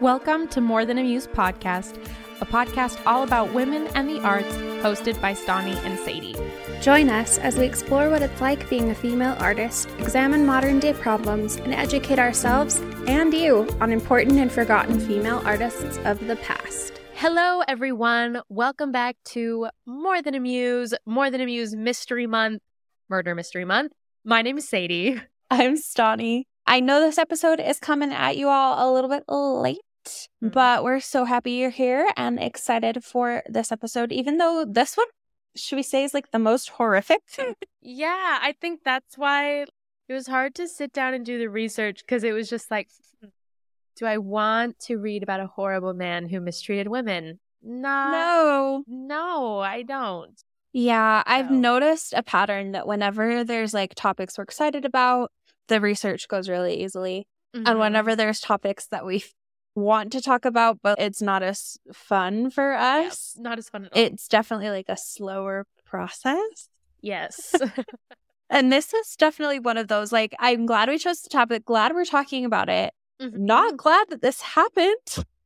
Welcome to More Than a Muse podcast, a podcast all about women and the arts, hosted by Stani and Sadie. Join us as we explore what it's like being a female artist, examine modern-day problems, and educate ourselves and you on important and forgotten female artists of the past. Hello, everyone. Welcome back to More Than a Muse Mystery Month, Murder Mystery Month. My name is Sadie. I'm Stani. I know this episode is coming at you all a little bit late, but we're so happy you're here and excited for this episode, even though this one, should we say, is like the most horrific? Yeah, I think that's why it was hard to sit down and do the research, because it was just like, do I want to read about a horrible man who mistreated women? No, I don't. Yeah, I've noticed a pattern that whenever there's like topics we're excited about, the research goes really easily. Mm-hmm. And whenever there's topics that we want to talk about, but it's not as fun for us. Yeah, not as fun at all. It's definitely like a slower process. Yes. And this is definitely one of those, like, I'm glad we chose the topic, glad we're talking about it. Mm-hmm. Not glad that this happened.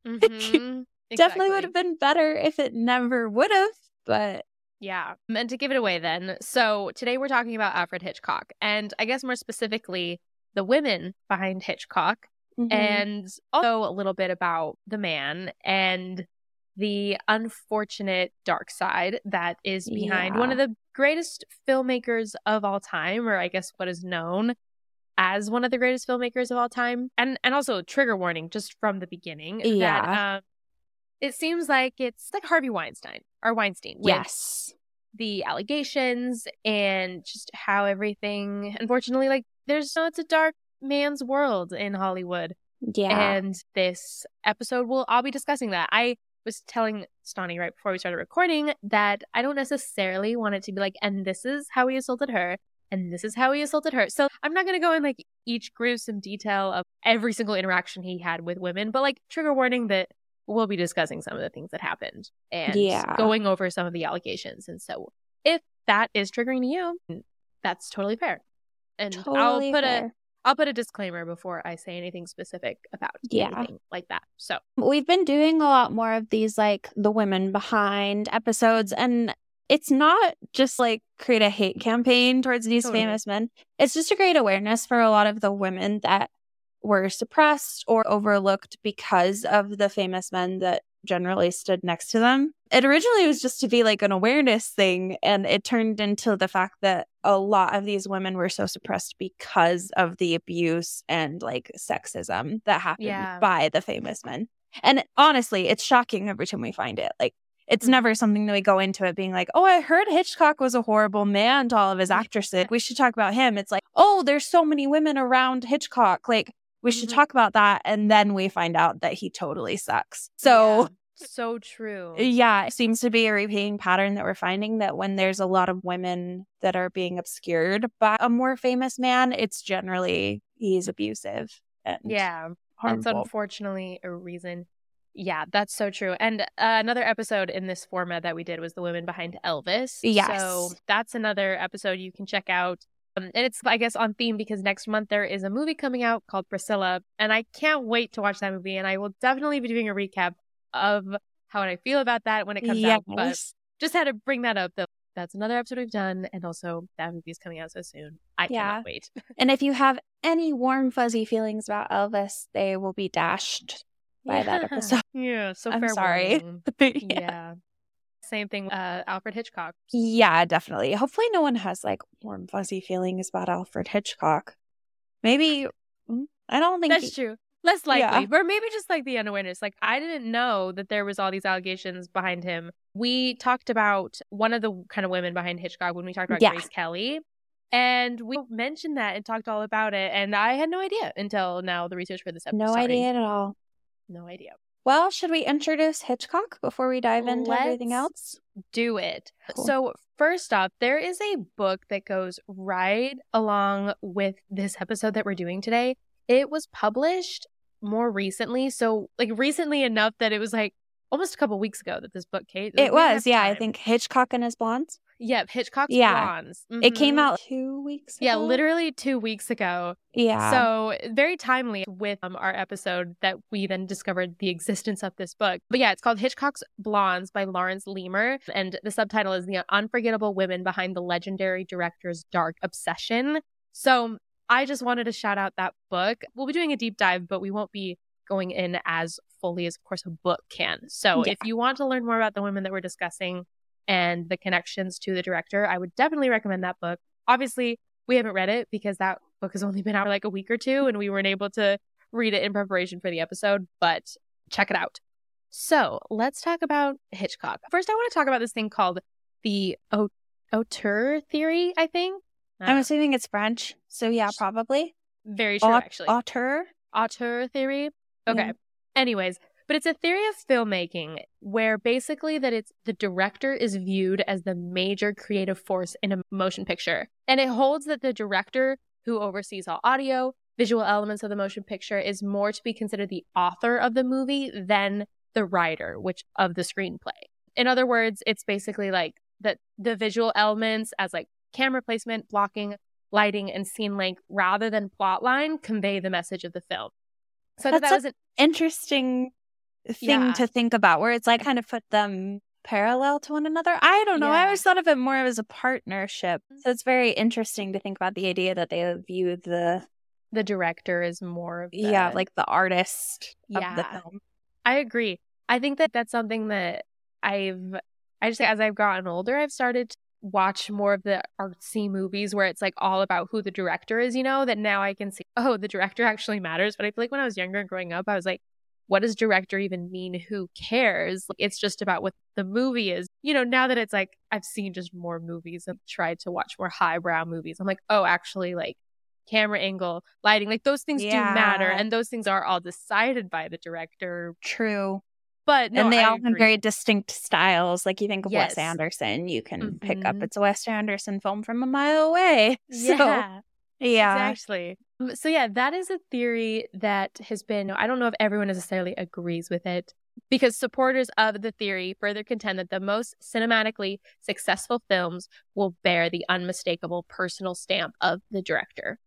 Mm-hmm. Exactly. Definitely would have been better if it never would have, but... Yeah. And to give it away then, so today we're talking about Alfred Hitchcock, and I guess more specifically, the women behind Hitchcock, and also a little bit about the man and the unfortunate dark side that is behind one of the greatest filmmakers of all time, or I guess what is known as one of the greatest filmmakers of all time. And also, trigger warning just from the beginning, that it seems like it's like Harvey Weinstein. Or Weinstein. Yes. The allegations and just how everything, unfortunately, like it's a dark man's world in Hollywood. Yeah. And this episode, I'll be discussing that. I was telling Stani right before we started recording that I don't necessarily want it to be like, and this is how he assaulted her, and this is how he assaulted her. So I'm not going to go in like each gruesome detail of every single interaction he had with women, but like trigger warning that we'll be discussing some of the things that happened and going over some of the allegations. And so if that is triggering you, that's totally fair. And totally I'll put a disclaimer before I say anything specific about anything like that. So we've been doing a lot more of these, like the women behind episodes. And it's not just like create a hate campaign towards these famous men. It's just to create awareness for a lot of the women that were suppressed or overlooked because of the famous men that generally stood next to them. It originally was just to be like an awareness thing, and it turned into the fact that a lot of these women were so suppressed because of the abuse and like sexism that happened by the famous men. And honestly, it's shocking every time we find it. Like, it's never something that we go into it being like, oh, I heard Hitchcock was a horrible man to all of his actresses. We should talk about him. It's like, oh, there's so many women around Hitchcock. Like, we should talk about that. And then we find out that he totally sucks. So, so true. Yeah. It seems to be a repeating pattern that we're finding, that when there's a lot of women that are being obscured by a more famous man, it's generally he's abusive and harmful. That's unfortunately a reason. Yeah, that's so true. And another episode in this format that we did was the women behind Elvis. Yes. So that's another episode you can check out. And it's, I guess, on theme because next month there is a movie coming out called Priscilla, and I can't wait to watch that movie. And I will definitely be doing a recap of how I feel about that when it comes out. But just had to bring that up, though. That's another episode we've done. And also that movie is coming out so soon. I cannot wait. And if you have any warm, fuzzy feelings about Elvis, they will be dashed by that episode. Yeah, so fair. I'm sorry. Same thing with Alfred Hitchcock. Yeah, definitely. Hopefully no one has like warm, fuzzy feelings about Alfred Hitchcock. Maybe, I don't think... That's true. Less likely. Or maybe just like the unawareness. Like, I didn't know that there was all these allegations behind him. We talked about one of the kind of women behind Hitchcock when we talked about Grace Kelly. And we mentioned that and talked all about it. And I had no idea until now, the research for this episode. No idea at all. No idea. Well, should we introduce Hitchcock before we dive into everything else? Do it. Cool. So first off, there is a book that goes right along with this episode that we're doing today. It was published more recently. So like recently enough that it was like almost a couple weeks ago that this book came. It was. Yeah. I think Hitchcock and His Blondes. Yep. Hitchcock's Blondes. Mm-hmm. It came out 2 weeks ago. Yeah. Literally 2 weeks ago. Yeah. So very timely with our episode that we then discovered the existence of this book. But yeah, it's called Hitchcock's Blondes by Lawrence Leamer. And the subtitle is The Unforgettable Women Behind the Legendary Director's Dark Obsession. So I just wanted to shout out that book. We'll be doing a deep dive, but we won't be going in as fully as, of course, a book can. So if you want to learn more about the women that we're discussing and the connections to the director, I would definitely recommend that book. Obviously, we haven't read it because that book has only been out for like a week or two and we weren't able to read it in preparation for the episode, but check it out. So let's talk about Hitchcock. First, I want to talk about this thing called the auteur theory, I think. I'm assuming it's French. So yeah, probably. Very true, actually. Auteur theory. Okay. Mm. Anyways, but it's a theory of filmmaking where basically that it's the director is viewed as the major creative force in a motion picture. And it holds that the director, who oversees all audio, visual elements of the motion picture, is more to be considered the author of the movie than the writer, which of the screenplay. In other words, it's basically like that the visual elements as like camera placement, blocking, lighting, and scene length, rather than plot line, convey the message of the film. So that was an interesting thing to think about, where it's like kind of put them parallel to one another. I don't know. Yeah. I always thought of it more as a partnership. So it's very interesting to think about the idea that they view the director as more of the... Yeah, like the artist of the film. I agree. I think that that's something that I just, as I've gotten older, I've started to watch more of the artsy movies where it's like all about who the director is, you know, that now I can see, oh, the director actually matters. But I feel like when I was younger and growing up, I was like, what does director even mean? Who cares? Like, it's just about what the movie is. You know, now that it's like I've seen just more movies and tried to watch more highbrow movies, I'm like, oh, actually, like camera angle, lighting, like those things do matter. And those things are all decided by the director. True. But no, and they all have very distinct styles. Like you think of Wes Anderson, you can pick up it's a Wes Anderson film from a mile away. So, yeah, exactly. So yeah, that is a theory that has been, I don't know if everyone necessarily agrees with it, because supporters of the theory further contend that the most cinematically successful films will bear the unmistakable personal stamp of the director.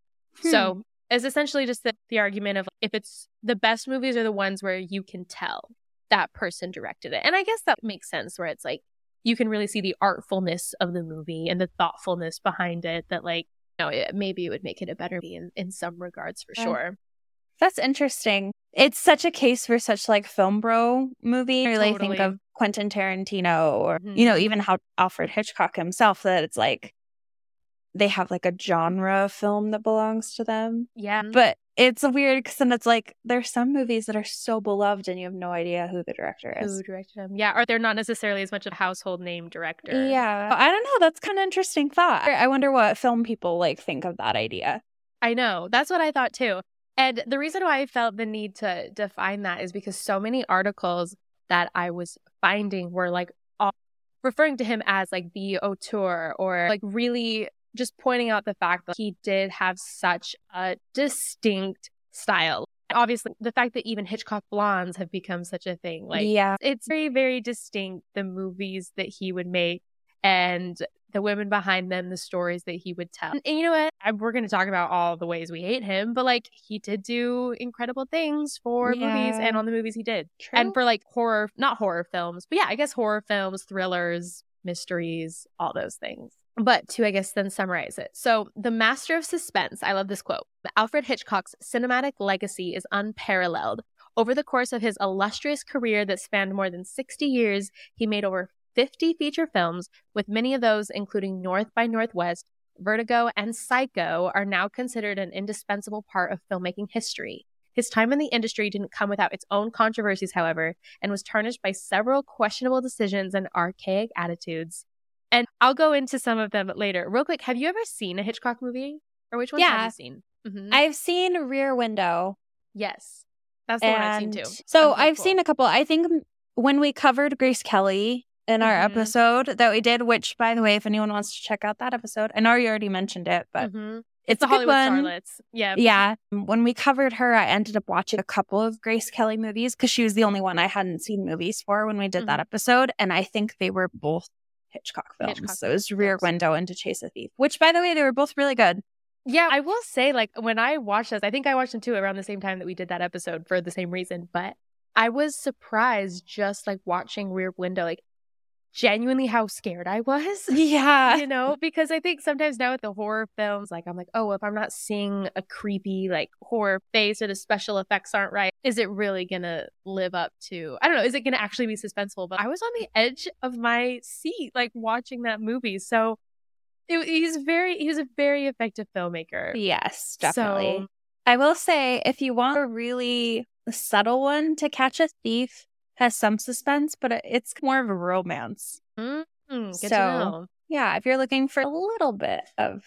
So it's essentially just the argument of if it's the best movies are the ones where you can tell that person directed it. And I guess that makes sense, where it's like you can really see the artfulness of the movie and the thoughtfulness behind it, that like, you know, maybe it would make it a better movie in some regards for sure. That's interesting. It's such a case for such like film bro movie. I really think of Quentin Tarantino or, you know, even how Alfred Hitchcock himself, that it's like they have like a genre of film that belongs to them. Yeah. But it's weird because then it's like there's some movies that are so beloved and you have no idea who the director is. Who directed them? Yeah, or they're not necessarily as much of a household name director. Yeah, I don't know. That's kind of an interesting thought. I wonder what film people like think of that idea. I know. That's what I thought too. And the reason why I felt the need to define that is because so many articles that I was finding were like all referring to him as like the auteur, or like really just pointing out the fact that he did have such a distinct style. Obviously, the fact that even Hitchcock Blondes have become such a thing. Like, it's very, very distinct, the movies that he would make and the women behind them, the stories that he would tell. And you know what? We're going to talk about all the ways we hate him, but like he did do incredible things for movies and on the movies he did. True. And for like horror, not horror films, but yeah, I guess horror films, thrillers, mysteries, all those things. But to, I guess, then summarize it. So the master of suspense, I love this quote, Alfred Hitchcock's cinematic legacy is unparalleled. Over the course of his illustrious career that spanned more than 60 years, he made over 50 feature films, with many of those, including North by Northwest, Vertigo, and Psycho, are now considered an indispensable part of filmmaking history. His time in the industry didn't come without its own controversies, however, and was tarnished by several questionable decisions and archaic attitudes. And I'll go into some of them later. Real quick, have you ever seen a Hitchcock movie? Or which ones have you seen? Mm-hmm. I've seen Rear Window. Yes. That's the one I've seen too. So I've seen a couple. I think when we covered Grace Kelly in our episode that we did, which, by the way, if anyone wants to check out that episode, I know you already mentioned it, but it's the Hollywood Starlets. Yeah. Yeah. When we covered her, I ended up watching a couple of Grace Kelly movies because she was the only one I hadn't seen movies for when we did that episode. And I think they were both Hitchcock films. So it was Rear Window and To Catch a Thief, which, by the way, they were both really good. Yeah, I will say, like, when I watched those, I think I watched them too around the same time that we did that episode for the same reason, but I was surprised just, like, watching Rear Window, like, genuinely how scared I was. Yeah. You know, because I think sometimes now with the horror films, like, I'm like, oh, if I'm not seeing a creepy, like, horror face or the special effects aren't right, is it really gonna live up to, I don't know, is it gonna actually be suspenseful? But I was on the edge of my seat, like, watching that movie, so... He's a very effective filmmaker. Yes, definitely. So, I will say, if you want a really subtle one, To Catch a Thief has some suspense, but it's more of a romance. Good to know. Yeah, if you're looking for a little bit of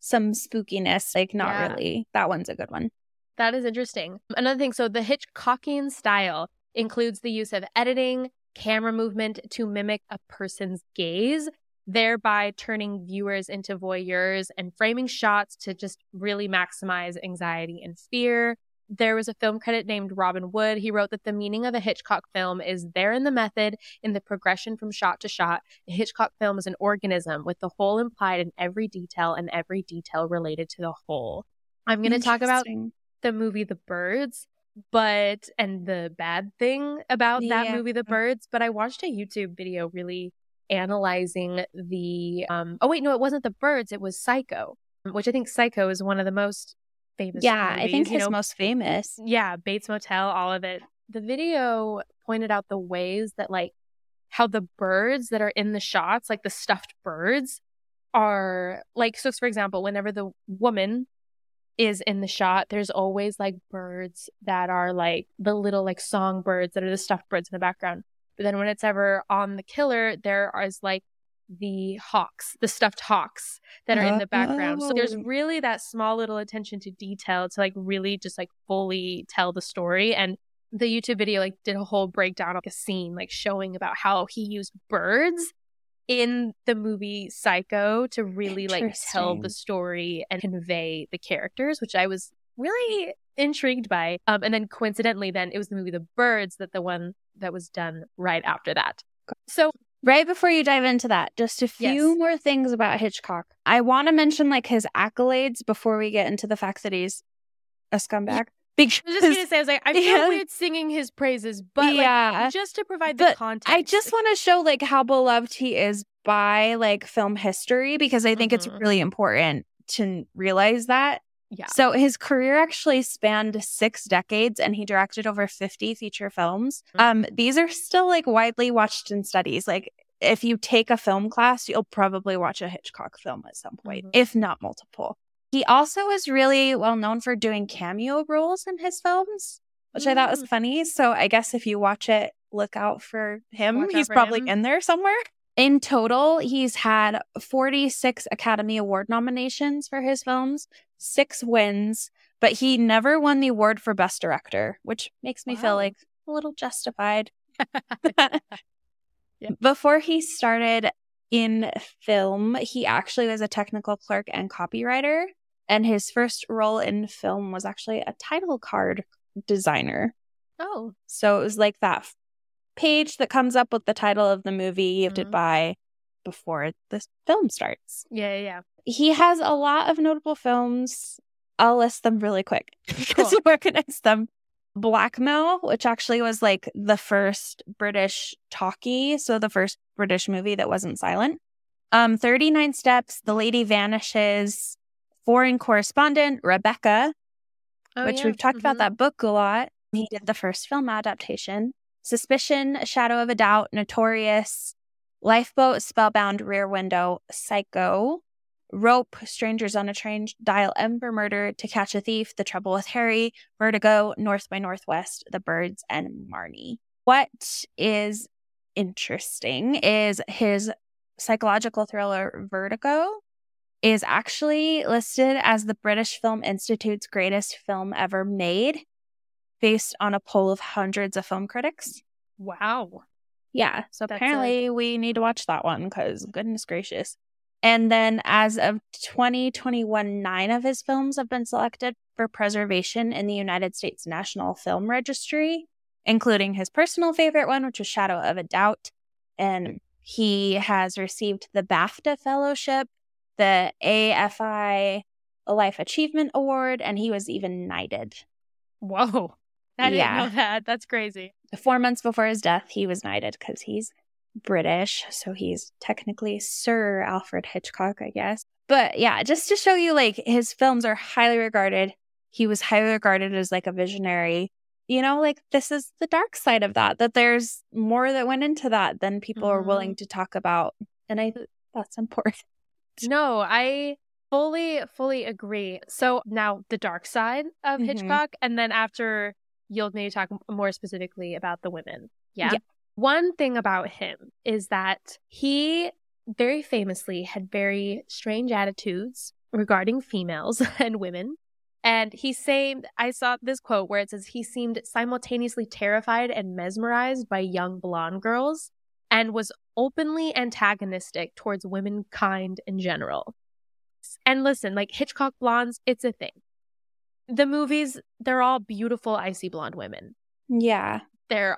some spookiness, like not really, that one's a good one. That is interesting. Another thing, so the Hitchcockian style includes the use of editing, camera movement to mimic a person's gaze, thereby turning viewers into voyeurs and framing shots to just really maximize anxiety and fear. There was a film critic named Robin Wood. He wrote that the meaning of a Hitchcock film is there in the method, in the progression from shot to shot. A Hitchcock film is an organism with the whole implied in every detail and every detail related to the whole. I'm going to talk about the movie The Birds. And the bad thing about that movie, The Birds, but I watched a YouTube video really analyzing the it wasn't The Birds, it was Psycho, which I think Psycho is one of the most famous movies, I think his most famous. Bates Motel, all of it. The video pointed out the ways that, like, how the birds that are in the shots, like the stuffed birds, are like, so for example, whenever the woman is in the shot, there's always like birds that are like the little like songbirds that are the stuffed birds in the background. But then when it's ever on the killer, there is like the hawks, the stuffed hawks that are in the background. So there's really that small little attention to detail to like really just like fully tell the story. And the YouTube video like did a whole breakdown of a scene, like showing about how he used birds in the movie Psycho to really like tell the story and convey the characters, which I was really intrigued by. And then coincidentally, then it was the movie The Birds that the one that was done right after that. So right before you dive into that, just a few more things about Hitchcock. I want to mention like his accolades before we get into the fact that he's a scumbag. Because, I was just gonna say, I was like, I feel weird singing his praises, but like, just to provide the context, I just want to show like how beloved he is by like film history, because I think it's really important to realize that. Yeah. So his career actually spanned 6 decades, and he directed over 50 feature films. These are still like widely watched in studies. Like if you take a film class, you'll probably watch a Hitchcock film at some point, if not multiple. He also is really well known for doing cameo roles in his films, which I thought was funny. So I guess if you watch it, look out for him. He's probably in there somewhere. In total, he's had 46 Academy Award nominations for his films, 6 wins, but he never won the award for Best Director, which makes me feel like a little justified. Before he started in film, he actually was a technical clerk and copywriter, and his first role in film was actually a title card designer. Oh. So it was like that page that comes up with the title of the movie you have to buy before the film starts. Yeah. He has a lot of notable films. I'll list them really quick because you recognize them. Blackmail, which actually was like the first British talkie, so the first British movie that wasn't silent. 39 Steps, The Lady Vanishes, Foreign Correspondent, Rebecca, we've talked about that book a lot. He did the first film adaptation. Suspicion, Shadow of a Doubt, Notorious, Lifeboat, Spellbound, Rear Window, Psycho, Rope, Strangers on a Train, Dial M for Murder, To Catch a Thief, The Trouble with Harry, Vertigo, North by Northwest, The Birds, and Marnie. What is interesting is his psychological thriller Vertigo is actually listed as the British Film Institute's greatest film ever made, based on a poll of hundreds of film critics. Wow. Yeah. So that's apparently we need to watch that one because goodness gracious. And then as of 2021, 9 of his films have been selected for preservation in the United States National Film Registry, including his personal favorite one, which was Shadow of a Doubt. And he has received the BAFTA Fellowship, the AFI Life Achievement Award, and he was even knighted. Whoa. I didn't know that. That's crazy. 4 months before his death, he was knighted because he's British, so he's technically Sir Alfred Hitchcock, I guess. But yeah, just to show you, like, his films are highly regarded. He was highly regarded as like a visionary. You know, like, this is the dark side of that there's more that went into that than people are willing to talk about. And I think that's important. No, I fully agree. So now the dark side of Hitchcock, and then after you'll maybe talk more specifically about the women. Yeah. One thing about him is that he very famously had very strange attitudes regarding females and women. And he seemed, I saw this quote where it says, he seemed simultaneously terrified and mesmerized by young blonde girls and was openly antagonistic towards womankind in general. And listen, like, Hitchcock Blondes, it's a thing. The movies, they're all beautiful, icy blonde women. Yeah. They're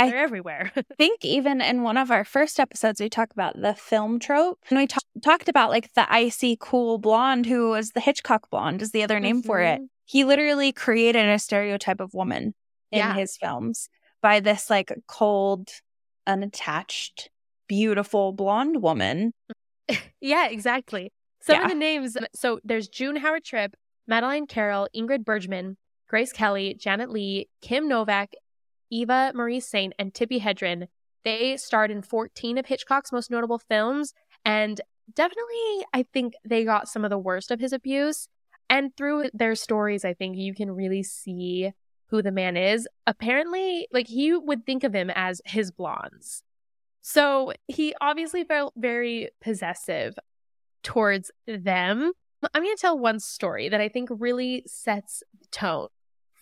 everywhere. I think even in one of our first episodes, we talked about the film trope. And we talked about, like, the icy, cool blonde who was the Hitchcock Blonde is the other name for it. He literally created a stereotype of woman in his films by this, like, cold, unattached, beautiful blonde woman. Yeah, exactly. Some of the names. So there's June Howard Tripp, Madeline Carroll, Ingrid Bergman, Grace Kelly, Janet Leigh, Kim Novak, Eva Marie Saint, and Tippi Hedren. They starred in 14 of Hitchcock's most notable films, and definitely I think they got some of the worst of his abuse. And through their stories, I think you can really see who the man is. Apparently, like, he would think of him as his blondes. So he obviously felt very possessive towards them. I'm going to tell one story that I think really sets the tone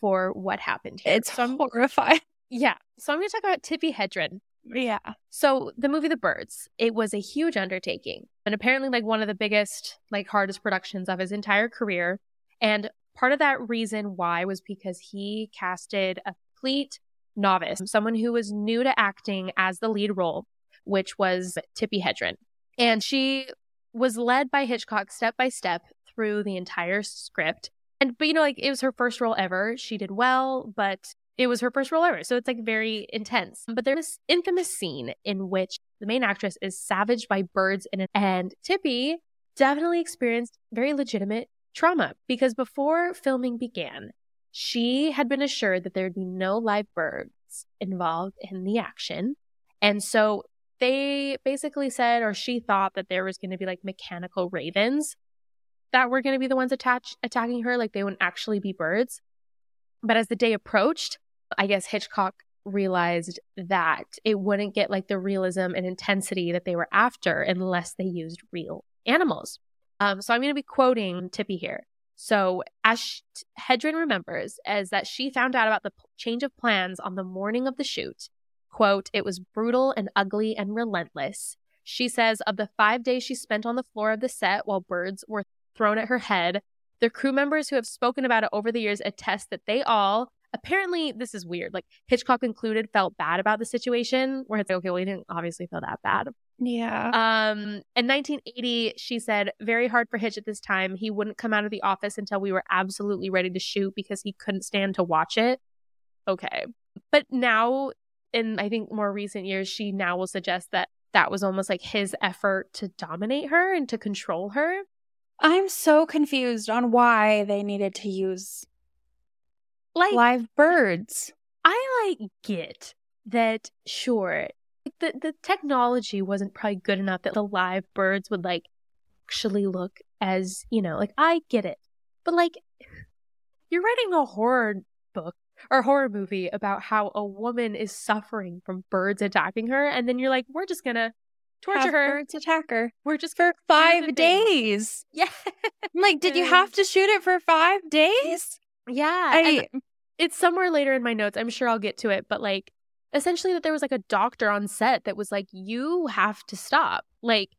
for what happened here. It's horrifying. Yeah. So I'm going to talk about Tippi Hedren. Yeah. So the movie The Birds, it was a huge undertaking and apparently like one of the biggest, like hardest productions of his entire career. And part of that reason why was because he casted a complete novice, someone who was new to acting as the lead role, which was Tippi Hedren. And she was led by Hitchcock step by step through the entire script. But you know, like, it was her first role ever. She did well, but it was her first role ever. So it's like very intense. But there's this infamous scene in which the main actress is savaged by birds and Tippi definitely experienced very legitimate trauma because before filming began, she had been assured that there'd be no live birds involved in the action. And so they basically said, or she thought that there was going to be like mechanical ravens that were going to be the ones attacking her, like they wouldn't actually be birds. But as the day approached, I guess Hitchcock realized that it wouldn't get like the realism and intensity that they were after unless they used real animals. So I'm going to be quoting Tippi here. So as Hedren remembers, as that she found out about the change of plans on the morning of the shoot, quote, it was brutal and ugly and relentless. She says of the 5 days she spent on the floor of the set while birds were thrown at her head. The crew members who have spoken about it over the years attest that they all, apparently, this is weird, like Hitchcock included, felt bad about the situation where it's like, okay, well, he didn't obviously feel that bad. Yeah. In 1980, she said, very hard for Hitch at this time. He wouldn't come out of the office until we were absolutely ready to shoot because he couldn't stand to watch it. Okay. But now, in I think more recent years, she now will suggest that that was almost like his effort to dominate her and to control her. I'm so confused on why they needed to use like live birds. I like get that, sure, the technology wasn't probably good enough that the live birds would like actually look as, you know, like I get it. But like you're writing a horror book or horror movie about how a woman is suffering from birds attacking her and then you're like, we're just going to torture her. Birds attack her. We're just for 5 days. Yeah. I'm like, did you have to shoot it for 5 days? Yeah. And it's somewhere later in my notes. I'm sure I'll get to it. But like, essentially that there was like a doctor on set that was like, you have to stop. Like,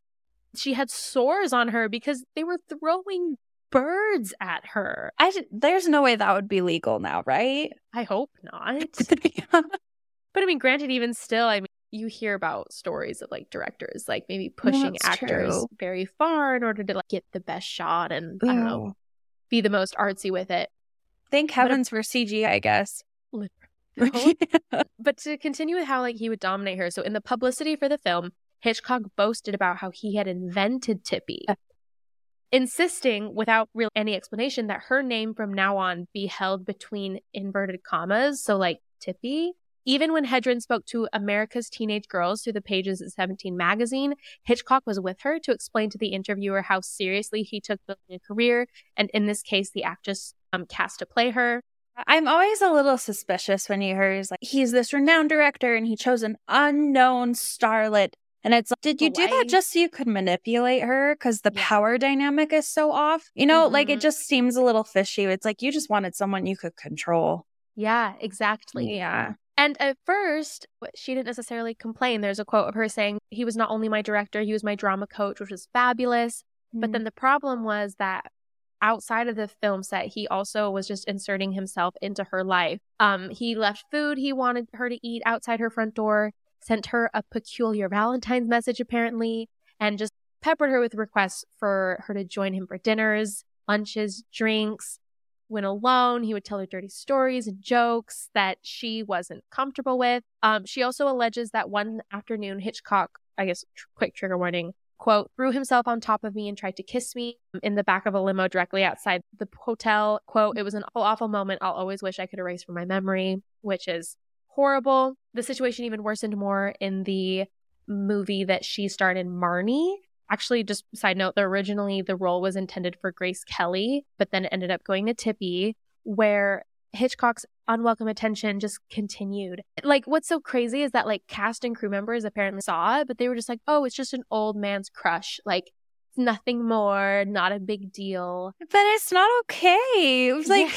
she had sores on her because they were throwing birds at her. There's no way that would be legal now, right? I hope not. Yeah. But I mean, granted, even still, I mean, you hear about stories of like directors like maybe pushing actors true. Very far in order to like get the best shot and I don't know, be the most artsy with it. Thank heavens for CG, I guess. Literally. Yeah. But to continue with how like he would dominate her. So in the publicity for the film, Hitchcock boasted about how he had invented Tippi, insisting without really any explanation that her name from now on be held between inverted commas. So like Tippi. Even when Hedren spoke to America's Teenage Girls through the pages of 17 magazine, Hitchcock was with her to explain to the interviewer how seriously he took building a career, and in this case, the actress cast to play her. I'm always a little suspicious when you hear he's this renowned director and he chose an unknown starlet. And it's like, did you do that just so you could manipulate her? Because the power dynamic is so off. You know, like it just seems a little fishy. It's like you just wanted someone you could control. Yeah, exactly. Yeah. And at first, she didn't necessarily complain. There's a quote of her saying, he was not only my director, he was my drama coach, which was fabulous. Mm-hmm. But then the problem was that outside of the film set, he also was just inserting himself into her life. He left food he wanted her to eat outside her front door, sent her a peculiar Valentine's message apparently, and just peppered her with requests for her to join him for dinners, lunches, drinks. When alone, he would tell her dirty stories and jokes that she wasn't comfortable with. She also alleges that one afternoon, Hitchcock, I guess, quick trigger warning, quote, threw himself on top of me and tried to kiss me in the back of a limo directly outside the hotel. Quote, it was an awful moment I'll always wish I could erase from my memory, which is horrible. The situation even worsened more in the movie that she starred in, Marnie. Actually, just side note, originally the role was intended for Grace Kelly, but then ended up going to Tippi, where Hitchcock's unwelcome attention just continued. Like, what's so crazy is that, like, cast and crew members apparently saw it, but they were just like, oh, it's just an old man's crush. Like, nothing more, not a big deal. But it's not okay. It was like,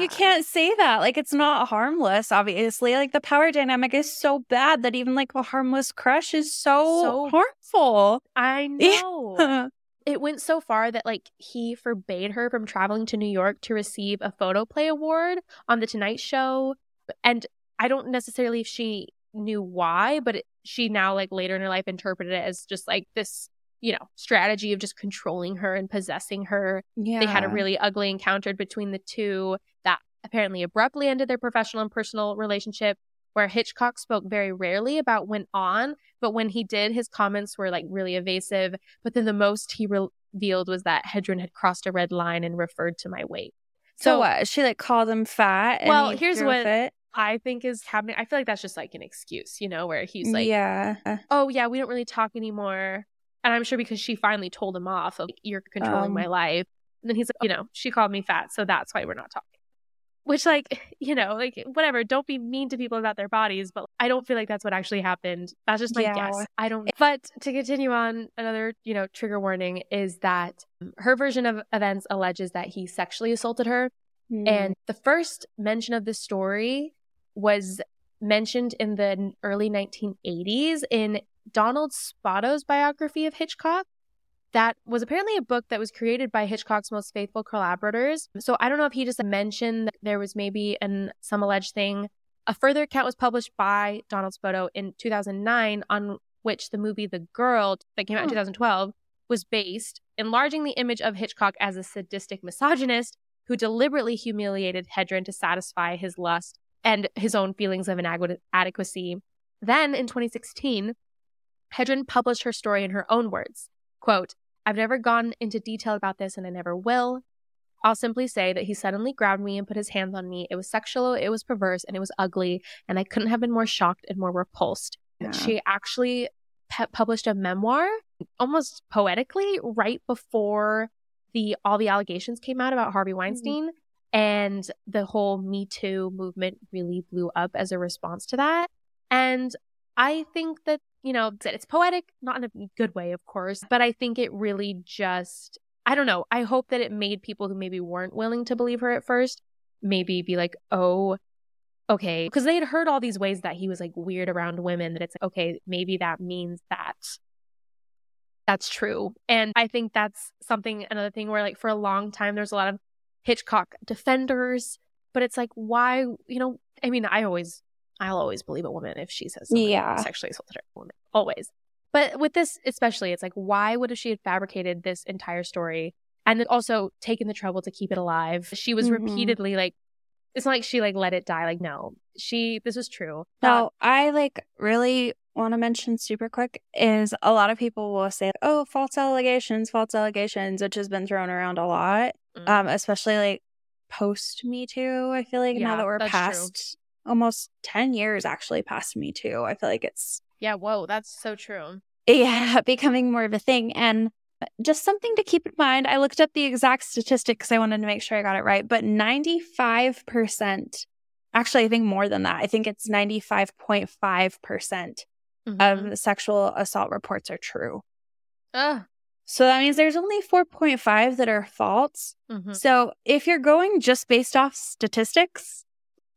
you can't say that. Like, it's not harmless, obviously. Like, the power dynamic is so bad that even, like, a harmless crush is so harmful. I know. Yeah. It went so far that, like, he forbade her from traveling to New York to receive a photoplay award on The Tonight Show. And I don't necessarily if she knew why, but she now, like, later in her life interpreted it as just, like, this, you know, strategy of just controlling her and possessing her. Yeah. They had a really ugly encounter between the two that apparently abruptly ended their professional and personal relationship, where Hitchcock spoke very rarely about went on, but when he did, his comments were like really evasive. But then the most he revealed was that Hedren had crossed a red line and referred to my weight. So what? She like called him fat? And well, here's what I think is happening. I feel like that's just like an excuse, you know, where he's like, oh yeah, we don't really talk anymore. And I'm sure because she finally told him off of, you're controlling my life. And then he's like, you know, she called me fat, so that's why we're not talking. Which, like, you know, like, whatever. Don't be mean to people about their bodies. But I don't feel like that's what actually happened. That's just my guess. I don't know. But to continue on, another, you know, trigger warning is that her version of events alleges that he sexually assaulted her. Mm. And the first mention of this story was mentioned in the early 1980s in Donald Spotto's biography of Hitchcock. That was apparently a book that was created by Hitchcock's most faithful collaborators. So I don't know if he just mentioned that there was maybe some alleged thing. A further account was published by Donald Spotto in 2009, on which the movie The Girl that came out in 2012 was based, enlarging the image of Hitchcock as a sadistic misogynist who deliberately humiliated Hedren to satisfy his lust and his own feelings of inadequacy. Then in 2016, Hedren published her story in her own words. Quote, I've never gone into detail about this and I never will. I'll simply say that he suddenly grabbed me and put his hands on me. It was sexual, it was perverse, and it was ugly, and I couldn't have been more shocked and more repulsed. Yeah. She actually published a memoir, almost poetically, right before all the allegations came out about Harvey Weinstein. Mm-hmm. And the whole Me Too movement really blew up as a response to that. And I think that you know, it's poetic, not in a good way, of course, but I think it really just, I don't know. I hope that it made people who maybe weren't willing to believe her at first, maybe be like, oh, okay. Because they had heard all these ways that he was like weird around women, that it's like, okay, maybe that means that that's true. And I think that's something, another thing where like for a long time, there's a lot of Hitchcock defenders, but it's like, why, you know, I mean, I'll always believe a woman if she says something sexually assaulted her, woman, always. But with this especially, it's like, why would she have fabricated this entire story and then also taken the trouble to keep it alive? She was repeatedly like, it's not like she like let it die. Like, no, this was true. So I like really want to mention super quick is a lot of people will say, oh, false allegations, which has been thrown around a lot, especially like post Me Too. I feel like now that we're past almost 10 years actually past Me Too, I feel like it's that's so true. Yeah, becoming more of a thing. And just something to keep in mind, I looked up the exact statistic because I wanted to make sure I got it right, but 95%, actually I think more than that, I think it's 95.5% of the sexual assault reports are true. So that means there's only 4.5 that are false. So if you're going just based off statistics,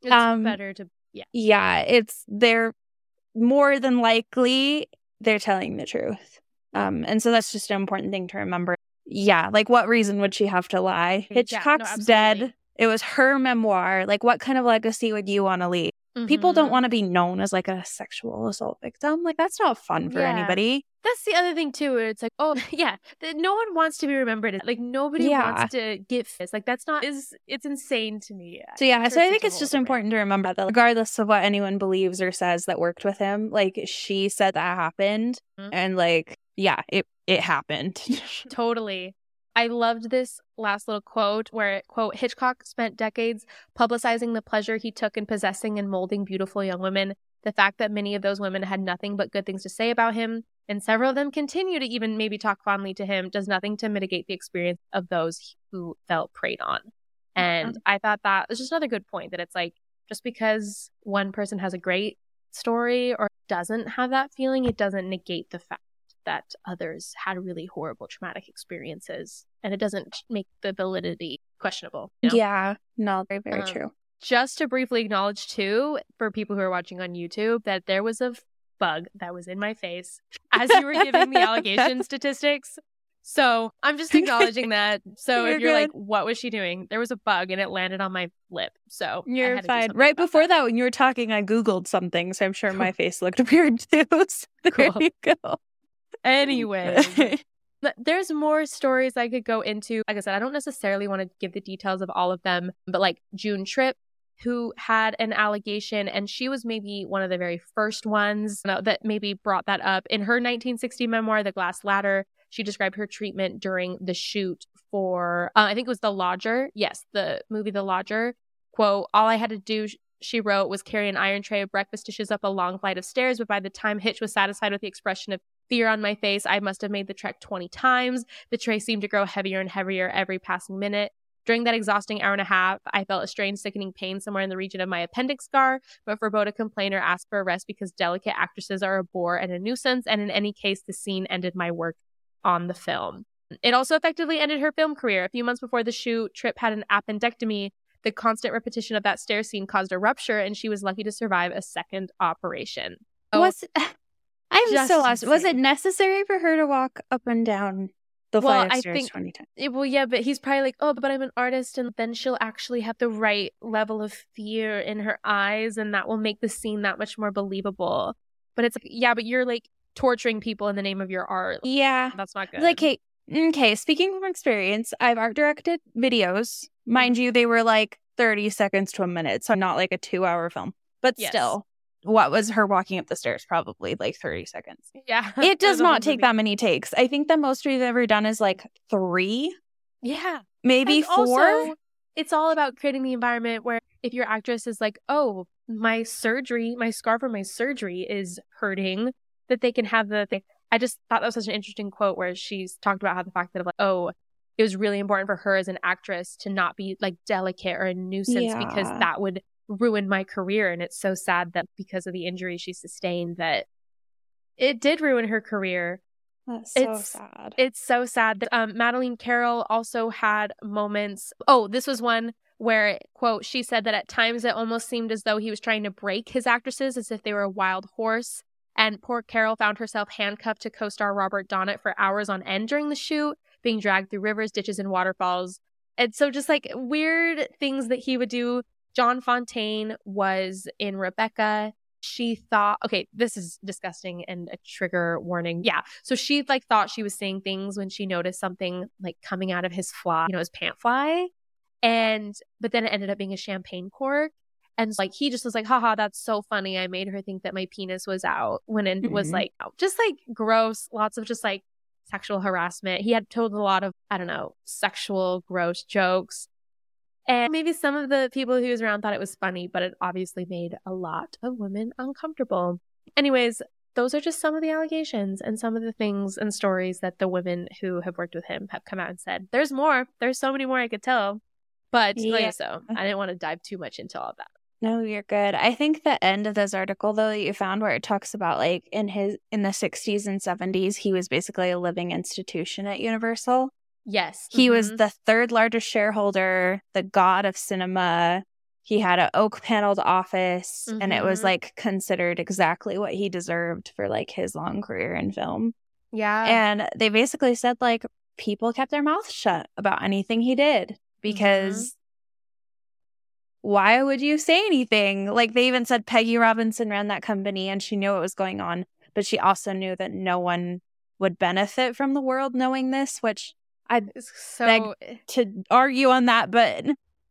it's better to they're more than likely they're telling the truth. And so that's just an important thing to remember. Yeah, like what reason would she have to lie? Hitchcock's dead. It was her memoir. Like what kind of legacy would you want to leave? People don't want to be known as like a sexual assault victim. Like that's not fun for anybody. That's the other thing too, where it's like, oh yeah, no one wants to be remembered. Like nobody wants to get fist. Like that's not, it's insane to me. So yeah, so I think it's just important to remember that regardless of what anyone believes or says that worked with him, like she said that happened and like, yeah, it happened. Totally. I loved this last little quote where, quote, Hitchcock spent decades publicizing the pleasure he took in possessing and molding beautiful young women. The fact that many of those women had nothing but good things to say about him, and several of them continue to even maybe talk fondly to him, does nothing to mitigate the experience of those who felt preyed on. And I thought that was just another good point, that it's like, just because one person has a great story or doesn't have that feeling, it doesn't negate the fact that others had really horrible traumatic experiences, and it doesn't make the validity questionable, you know? Yeah, no, very, very true. Just to briefly acknowledge too, for people who are watching on YouTube, that there was a bug that was in my face as you were giving the allegation statistics. So I'm just acknowledging that. So you're like, what was she doing? There was a bug and it landed on my lip. So you're fine. Right before that, when you were talking, I Googled something. So I'm sure my face looked weird too. So there you go. Anyway, there's more stories I could go into. Like I said, I don't necessarily want to give the details of all of them, but like June Tripp, who had an allegation, and she was maybe one of the very first ones that maybe brought that up. In her 1960 memoir, The Glass Ladder, she described her treatment during the shoot for, I think it was The Lodger. Yes, the movie The Lodger. Quote, all I had to do, she wrote, was carry an iron tray of breakfast dishes up a long flight of stairs, but by the time Hitch was satisfied with the expression of fear on my face, I must have made the trek 20 times. The tray seemed to grow heavier and heavier every passing minute. During that exhausting hour and a half, I felt a strange, sickening pain somewhere in the region of my appendix scar, but forebode a complaint or asked for a rest because delicate actresses are a bore and a nuisance, and in any case, the scene ended my work on the film. It also effectively ended her film career. A few months before the shoot, Tripp had an appendectomy. The constant repetition of that stair scene caused a rupture, and she was lucky to survive a second operation. I'm so lost. Was it necessary for her to walk up and down the flight of stairs 20 times? Well, yeah, but he's probably like, oh, but I'm an artist, and then she'll actually have the right level of fear in her eyes, and that will make the scene that much more believable. But it's like, yeah, but you're like torturing people in the name of your art. Yeah. That's not good. Like, hey, okay, speaking from experience, I've art directed videos. Mind you, they were like 30 seconds to a minute, so not like a 2-hour film. But still. What was her walking up the stairs? Probably like 30 seconds. Yeah. It does not take that many takes. I think the most we've ever done is like 3. Yeah. Maybe and 4. Also, it's all about creating the environment where if your actress is like, oh, my scar from my surgery is hurting, that they can have the thing. I just thought that was such an interesting quote where she's talked about how the fact that, like, oh, it was really important for her as an actress to not be like delicate or a nuisance because that would ruined my career, and it's so sad that because of the injury she sustained that it did ruin her career. That's so sad. It's so sad. Madeline Carroll also had moments. Oh, this was one where, quote, she said that at times it almost seemed as though he was trying to break his actresses as if they were a wild horse. And poor Carroll found herself handcuffed to co-star Robert Donat for hours on end during the shoot, being dragged through rivers, ditches, and waterfalls. And so just like weird things that he would do. John Fontaine was in Rebecca. She thought, okay, this is disgusting and a trigger warning. Yeah. So she like thought she was seeing things when she noticed something like coming out of his fly, you know, his pant fly. But then it ended up being a champagne cork. And like, he just was like, haha, that's so funny. I made her think that my penis was out when it was like, just like gross, lots of just like sexual harassment. He had told a lot of, I don't know, sexual gross jokes. And maybe some of the people who was around thought it was funny, but it obviously made a lot of women uncomfortable. Anyways, those are just some of the allegations and some of the things and stories that the women who have worked with him have come out and said. There's more. There's so many more I could tell. But yeah. So I didn't want to dive too much into all of that. No, you're good. I think the end of this article, though, that you found where it talks about like in the 60s and 70s, he was basically a living institution at Universal. Yes. He was the third largest shareholder, the god of cinema. He had an oak paneled office and it was like considered exactly what he deserved for like his long career in film. Yeah. And they basically said like people kept their mouths shut about anything he did because why would you say anything? Like they even said Peggy Robinson ran that company and she knew what was going on, but she also knew that no one would benefit from the world knowing this, which I'd beg to argue on that, but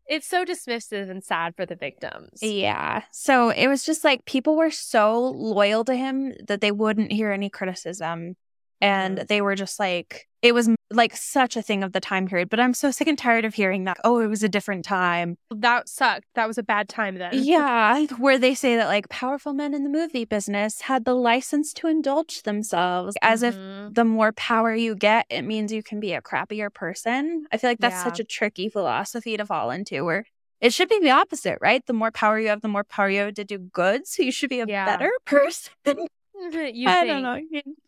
it's so dismissive and sad for the victims. Yeah. So it was just like people were so loyal to him that they wouldn't hear any criticism. And they were just like, it was like such a thing of the time period. But I'm so sick and tired of hearing that. Oh, it was a different time. That sucked. That was a bad time then. Yeah. Where they say that like powerful men in the movie business had the license to indulge themselves as if the more power you get, it means you can be a crappier person. I feel like that's such a tricky philosophy to fall into where it should be the opposite, right? The more power you have, the more power you have to do good. So you should be a better person. I don't know.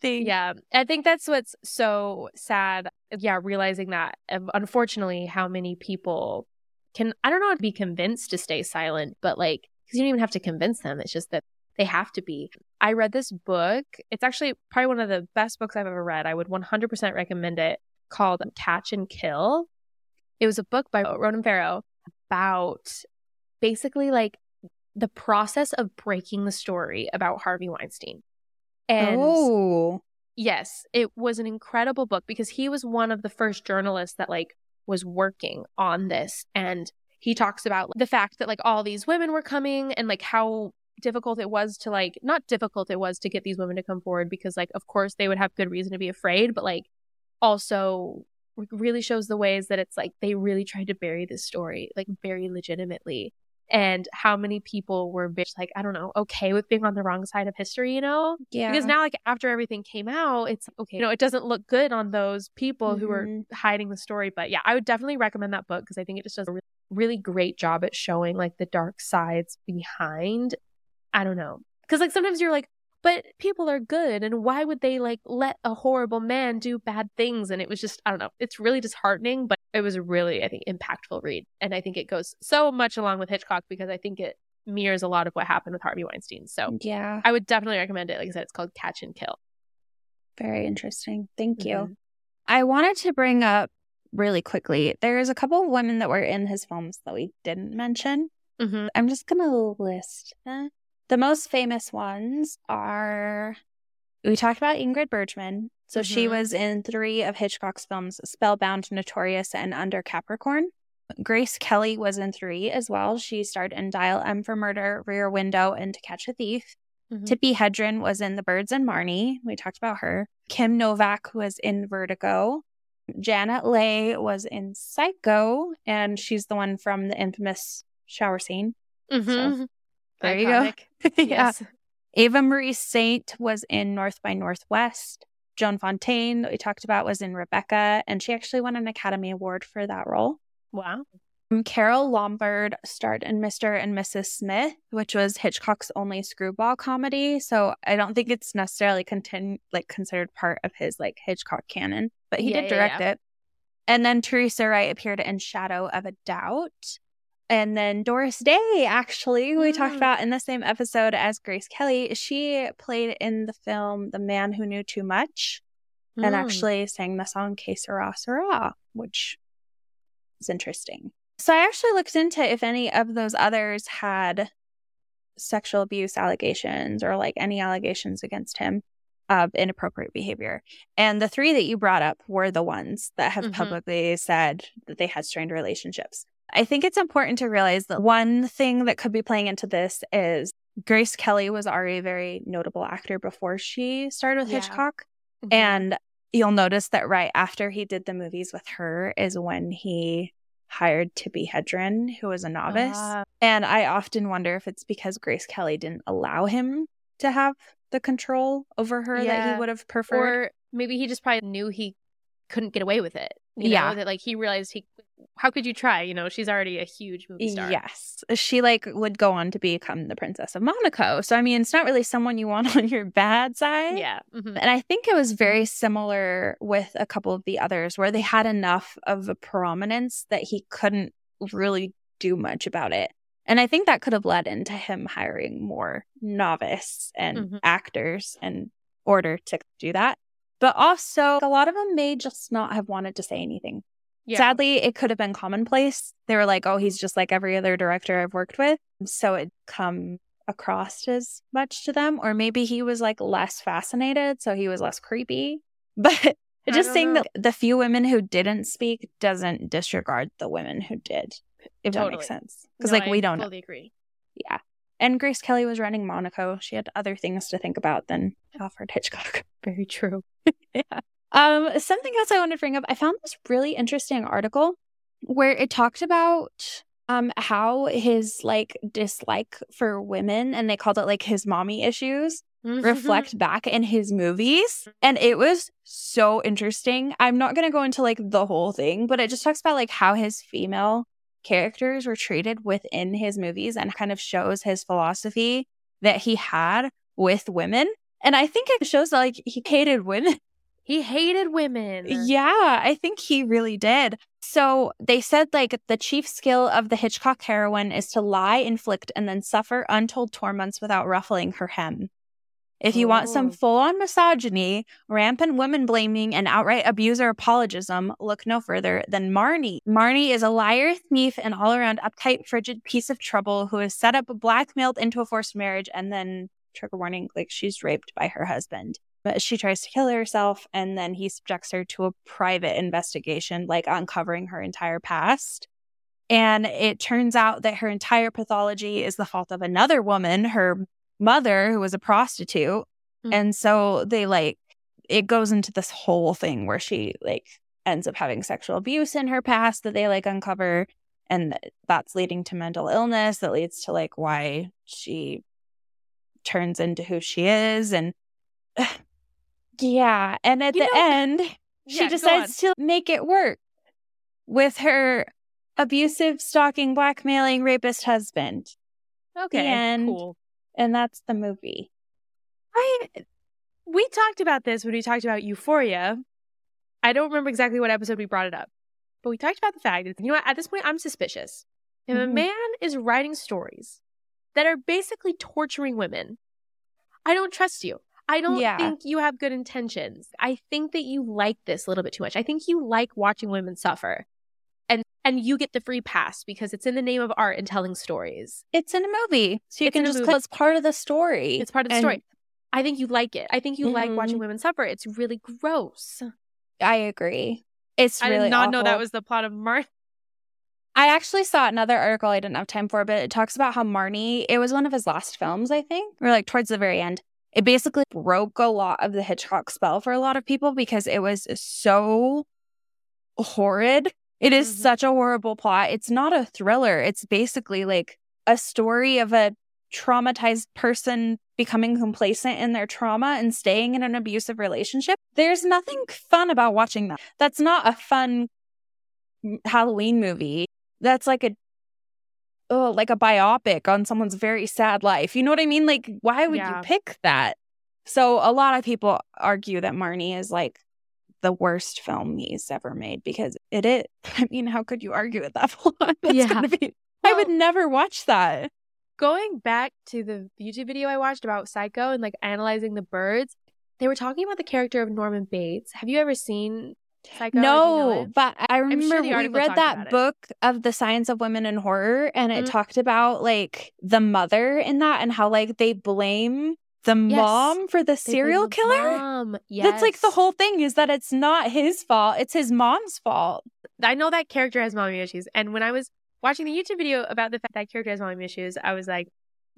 Yeah. I think that's what's so sad. Yeah. Realizing that, unfortunately, how many people can, I don't know, be convinced to stay silent, but like, because you don't even have to convince them. It's just that they have to be. I read this book. It's actually probably one of the best books I've ever read. I would 100% recommend it, called Catch and Kill. It was a book by Ronan Farrow about basically like the process of breaking the story about Harvey Weinstein. And yes, it was an incredible book because he was one of the first journalists that like was working on this. And he talks about the fact that like all these women were coming and like how difficult it was to like, not difficult it was to get these women to come forward because like, of course they would have good reason to be afraid, but like also really shows the ways that it's like, they really tried to bury this story, like very legitimately. And how many people were just like, I don't know, okay with being on the wrong side of history, you know? Yeah. Because now, like, after everything came out, it's okay. You know, it doesn't look good on those people who are hiding the story. But yeah, I would definitely recommend that book because I think it just does a really great job at showing, like, the dark sides behind. I don't know. Because, like, sometimes you're like, but people are good. And why would they, like, let a horrible man do bad things? And it was just, I don't know. It's really disheartening, but it was a really, I think, impactful read. And I think it goes so much along with Hitchcock because I think it mirrors a lot of what happened with Harvey Weinstein. So yeah, I would definitely recommend it. Like I said, it's called Catch and Kill. Very interesting. Thank you. I wanted to bring up really quickly, there's a couple of women that were in his films that we didn't mention. I'm just going to list them. The most famous ones are, we talked about Ingrid Bergman. So she was in 3 of Hitchcock's films, Spellbound, Notorious, and Under Capricorn. Grace Kelly was in 3 as well. She starred in Dial M for Murder, Rear Window, and To Catch a Thief. Tippi Hedren was in The Birds and Marnie. We talked about her. Kim Novak was in Vertigo. Janet Leigh was in Psycho, and she's the one from the infamous shower scene. So, there iconic. You go. Yes. Ava Marie Saint was in North by Northwest. Joan Fontaine, that we talked about, was in Rebecca, and she actually won an Academy Award for that role. Wow. Carol Lombard starred in Mr. and Mrs. Smith, which was Hitchcock's only screwball comedy. So I don't think it's necessarily considered part of his like Hitchcock canon, but he did direct it. And then Theresa Wright appeared in Shadow of a Doubt. And then Doris Day, actually, we talked about in the same episode as Grace Kelly. She played in the film The Man Who Knew Too Much and actually sang the song Que Sera, Sera, which is interesting. So I actually looked into if any of those others had sexual abuse allegations or like any allegations against him of inappropriate behavior. And the three that you brought up were the ones that have publicly said that they had strained relationships. I think it's important to realize that one thing that could be playing into this is Grace Kelly was already a very notable actor before she started with Hitchcock. Mm-hmm. And you'll notice that right after he did the movies with her is when he hired Tippi Hedren, who was a novice. And I often wonder if it's because Grace Kelly didn't allow him to have the control over her that he would have preferred. Or maybe he just probably knew he couldn't get away with it. You know, that like he realized how could you try? You know, she's already a huge movie star. Yes. She like would go on to become the Princess of Monaco. So, I mean, it's not really someone you want on your bad side. Yeah. Mm-hmm. And I think it was very similar with a couple of the others where they had enough of a prominence that he couldn't really do much about it. And I think that could have led into him hiring more novice and actors in order to do that. But also, a lot of them may just not have wanted to say anything. Yeah. Sadly, it could have been commonplace. They were like, oh, he's just like every other director I've worked with. So it come across as much to them. Or maybe he was like less fascinated, so he was less creepy. But just saying that the few women who didn't speak doesn't disregard the women who did, if that makes sense. Because no, like we don't totally agree. Yeah. And Grace Kelly was running Monaco. She had other things to think about than Alfred Hitchcock. Very true. Yeah. Something else I wanted to bring up, I found this really interesting article where it talked about how his like dislike for women, and they called it like his mommy issues, reflect back in his movies. And it was so interesting. I'm not going to go into like the whole thing, but it just talks about like how his female characters were treated within his movies and kind of shows his philosophy that he had with women. And I think it shows that like he hated women. He hated women. Yeah, I think he really did. So they said like the chief skill of the Hitchcock heroine is to lie, inflict, and then suffer untold torments without ruffling her hem. If you want some full-on misogyny, rampant women-blaming, and outright abuse or apologism, look no further than Marnie. Marnie is a liar, thief, and all-around uptight, frigid piece of trouble who is set up, blackmailed into a forced marriage, and then, trigger warning, like she's raped by her husband. But she tries to kill herself, and then he subjects her to a private investigation, like uncovering her entire past. And it turns out that her entire pathology is the fault of another woman, her mother, who was a prostitute. And so they like, it goes into this whole thing where she like ends up having sexual abuse in her past that they like uncover. And that's leading to mental illness that leads to like why she turns into who she is. And yeah. And at the end, she decides to make it work with her abusive, stalking, blackmailing, rapist husband. Okay. And, cool. And that's the movie. We talked about this when we talked about Euphoria. I don't remember exactly what episode we brought it up, but we talked about the fact that, you know what, at this point, I'm suspicious. If a man is writing stories that are basically torturing women, I don't trust you. I don't think you have good intentions. I think that you like this a little bit too much. I think you like watching women suffer. And you get the free pass because it's in the name of art and telling stories. It's in a movie. So you can just call it's part of the story. It's part of the story. I think you like it. I think you like watching women suffer. It's really gross. I agree. It's really awful. I did not know that was the plot of Marnie. I actually saw another article I didn't have time for, but it talks about how Marnie, it was one of his last films, I think, or like towards the very end. It basically broke a lot of the Hitchcock spell for a lot of people because it was so horrid. It is such a horrible plot. It's not a thriller. It's basically like a story of a traumatized person becoming complacent in their trauma and staying in an abusive relationship. There's nothing fun about watching that. That's not a fun Halloween movie. that's like a biopic on someone's very sad life. You know what I mean? Like, why would you pick that? So a lot of people argue that Marnie is like the worst film he's ever made because it is. I mean, how could you argue at that point? I would never watch that. Going back to the YouTube video I watched about Psycho and like analyzing The Birds, they were talking about the character of Norman Bates. Have you ever seen Psycho? No, you know, but I remember we read that book of The Science of Women in Horror, and it talked about like the mother in that and how like they blame the mom for the serial killer. Yes. That's like the whole thing is that it's not his fault. It's his mom's fault. I know that character has mommy issues. And when I was watching the YouTube video about the fact that character has mommy issues, I was like,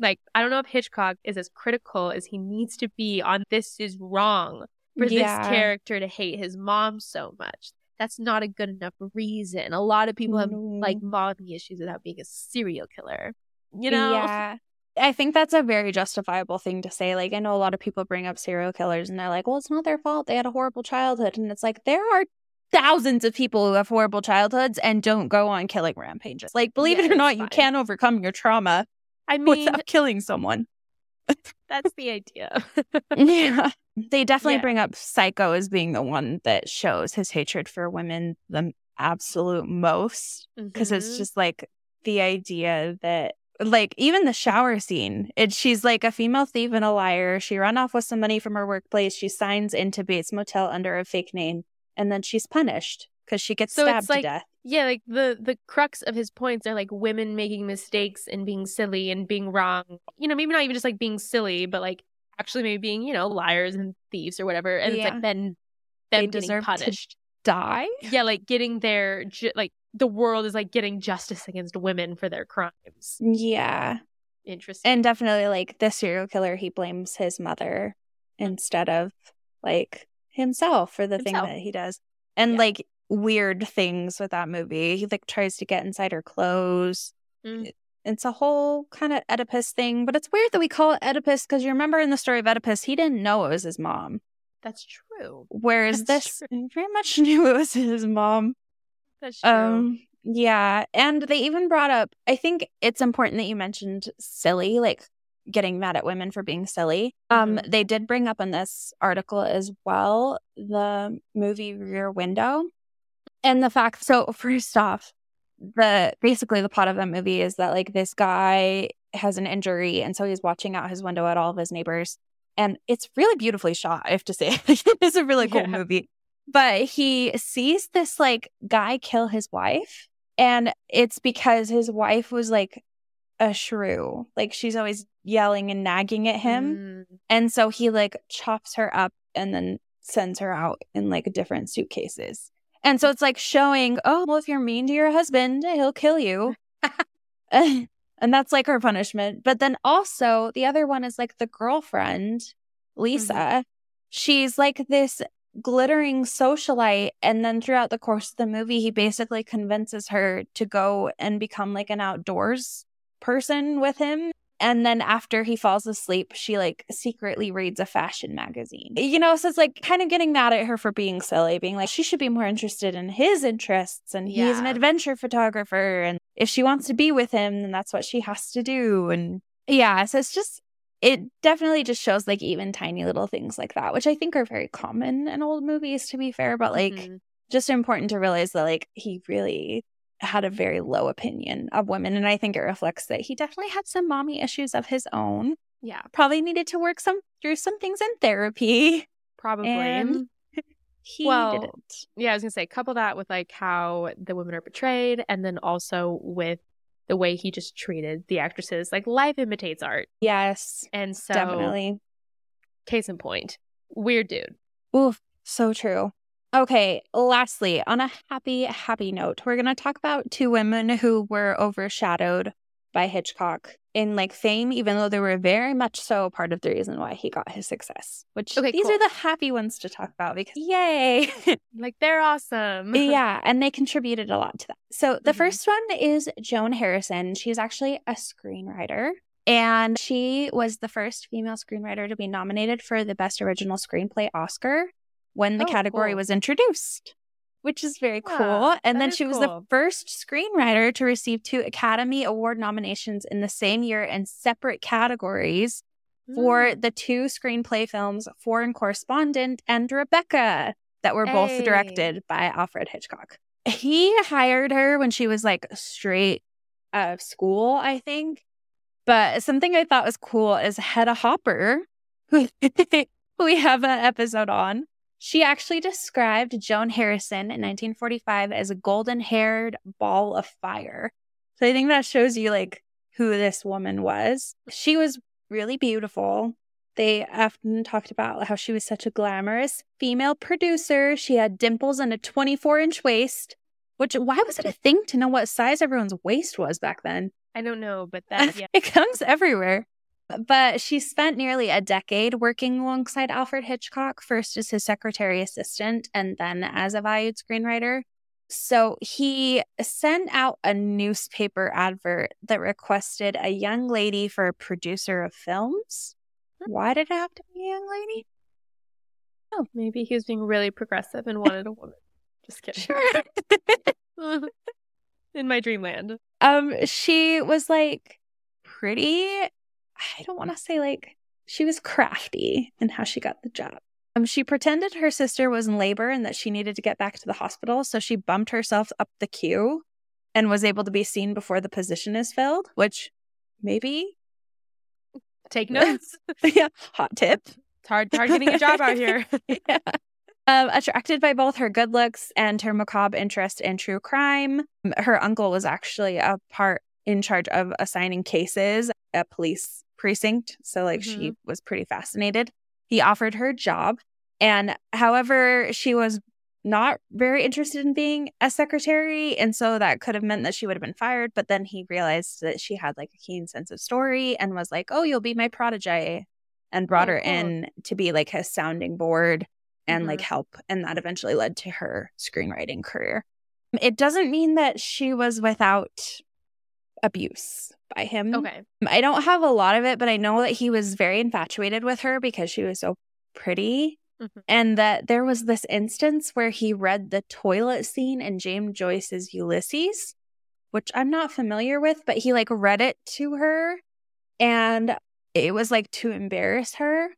I don't know if Hitchcock is as critical as he needs to be on this is wrong for this character to hate his mom so much. That's not a good enough reason. A lot of people have like mommy issues without being a serial killer, you know? Yeah. I think that's a very justifiable thing to say. Like, I know a lot of people bring up serial killers and they're like, well, it's not their fault. They had a horrible childhood. And it's like, there are thousands of people who have horrible childhoods and don't go on killing rampages. Like, believe it or not, you can overcome your trauma without killing someone. That's the idea. They definitely bring up Psycho as being the one that shows his hatred for women the absolute most. Because it's just like the idea that like even the shower scene, she's like a female thief and a liar. She ran off with some money from her workplace. She signs into Bates Motel under a fake name, and then she's punished because she gets stabbed to death. Yeah, like the crux of his points are like women making mistakes and being silly and being wrong. You know, maybe not even just like being silly, but like actually maybe being, you know, liars and thieves or whatever. And it's like then them getting punished. To die? Yeah, like getting their like. The world is like getting justice against women for their crimes. Yeah. Interesting. And definitely like the serial killer, he blames his mother instead of like himself for the thing that he does. And like weird things with that movie. He like tries to get inside her clothes. It's a whole kind of Oedipus thing, but it's weird that we call it Oedipus because you remember in the story of Oedipus, he didn't know it was his mom. That's true. Whereas he very much knew it was his mom. That's true. And they even brought up, I think it's important that you mentioned silly, like getting mad at women for being silly. They did bring up in this article as well the movie Rear Window and the fact. So first off, basically the plot of that movie is that like this guy has an injury and so he's watching out his window at all of his neighbors, and it's really beautifully shot, I have to say. It's a really cool movie. But he sees this, like, guy kill his wife, and it's because his wife was, like, a shrew. Like, she's always yelling and nagging at him. And so he, like, chops her up and then sends her out in, like, different suitcases. And so it's, like, showing, oh, well, if you're mean to your husband, he'll kill you. And that's, like, her punishment. But then also the other one is, like, the girlfriend, Lisa. She's, like, this glittering socialite, and then throughout the course of the movie he basically convinces her to go and become like an outdoors person with him, and then after he falls asleep she like secretly reads a fashion magazine, you know. So it's like kind of getting mad at her for being silly, being like she should be more interested in his interests, and he's an adventure photographer, and if she wants to be with him then that's what she has to do. And so it's just, it definitely just shows like even tiny little things like that, which I think are very common in old movies, to be fair. But like just important to realize that like he really had a very low opinion of women. And I think it reflects that he definitely had some mommy issues of his own. Yeah. Probably needed to work through some things in therapy. Probably. And he didn't. Yeah, I was going to say, couple that with like how the women are portrayed, and then also with the way he just treated the actresses. Like, life imitates art. Yes. And so, definitely. Case in point. Weird dude. Oof. So true. Okay. Lastly, on a happy, happy note, we're going to talk about two women who were overshadowed by Hitchcock in, like, fame, even though they were very much so part of the reason why he got his success. Which, these are the happy ones to talk about because, yay! Like, they're awesome. Yeah, and they contributed a lot to that. So the first one is Joan Harrison. She's actually a screenwriter, and she was the first female screenwriter to be nominated for the Best Original Screenplay Oscar when the category was introduced. which is very cool. And then she was the first screenwriter to receive 2 Academy Award nominations in the same year in separate categories for the 2 screenplay films Foreign Correspondent and Rebecca that were both directed by Alfred Hitchcock. He hired her when she was like straight out of school, I think. But something I thought was cool is Hedda Hopper, who we have an episode on. She actually described Joan Harrison in 1945 as a golden-haired ball of fire. So I think that shows you like who this woman was. She was really beautiful. They often talked about how she was such a glamorous female producer. She had dimples and a 24-inch waist, which why was it a thing to know what size everyone's waist was back then? I don't know, but that, yeah. It comes everywhere. But she spent nearly a decade working alongside Alfred Hitchcock, first as his secretary assistant and then as a valued screenwriter. So he sent out a newspaper advert that requested a young lady for a producer of films. Why did it have to be a young lady? Oh, maybe he was being really progressive and wanted a woman. Just kidding. Sure. In my dreamland. She was like pretty... I don't want to say like she was crafty in how she got the job. She pretended her sister was in labor and that she needed to get back to the hospital. So she bumped herself up the queue and was able to be seen before the position is filled, which maybe. Take notes. Yeah. Hot tip. It's hard getting a job out here. Yeah. Attracted by both her good looks and her macabre interest in true crime. Her uncle was actually in charge of assigning cases at police precinct. So like she was pretty fascinated. He offered her a job. And however, she was not very interested in being a secretary. And so that could have meant that she would have been fired. But then he realized that she had like a keen sense of story and was like, oh, you'll be my protege, and brought her in to be like his sounding board and like help. And that eventually led to her screenwriting career. It doesn't mean that she was without abuse by him. Okay. I don't have a lot of it, but I know that he was very infatuated with her because she was so pretty. And that there was this instance where he read the toilet scene in James Joyce's Ulysses, which I'm not familiar with, but he like read it to her and it was like to embarrass her.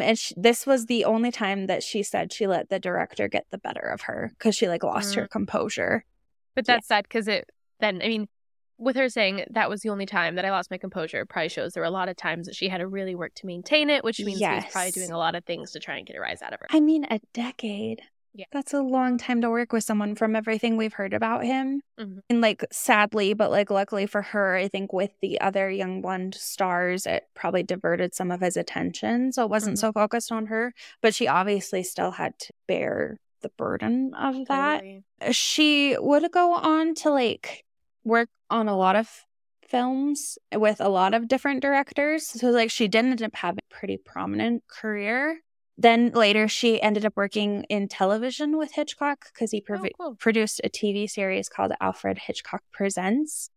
And this was the only time that she said she let the director get the better of her because she like lost her composure. But that's sad because with her saying that was the only time that I lost my composure, it probably shows there were a lot of times that she had to really work to maintain it, which means she was probably doing a lot of things to try and get a rise out of her. I mean, a decade. Yeah. That's a long time to work with someone from everything we've heard about him. And like, sadly, but like, luckily for her, I think with the other young blonde stars, it probably diverted some of his attention. So it wasn't so focused on her, but she obviously still had to bear the burden of that. Totally. She would go on to like... work on a lot of films with a lot of different directors. So like she did end up having a pretty prominent career. Then later she ended up working in television with Hitchcock because he produced a TV series called Alfred Hitchcock Presents.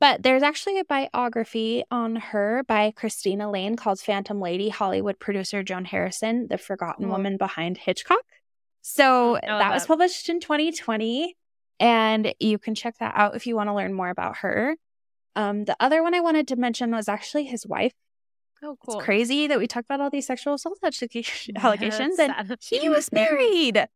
But there's actually a biography on her by Christina Lane called Phantom Lady, Hollywood Producer Joan Harrison, the Forgotten Woman Behind Hitchcock. So that was published in 2020. And you can check that out if you want to learn more about her. The other one I wanted to mention was actually his wife. Oh, cool. It's crazy that we talk about all these sexual assault allegations. And he was married.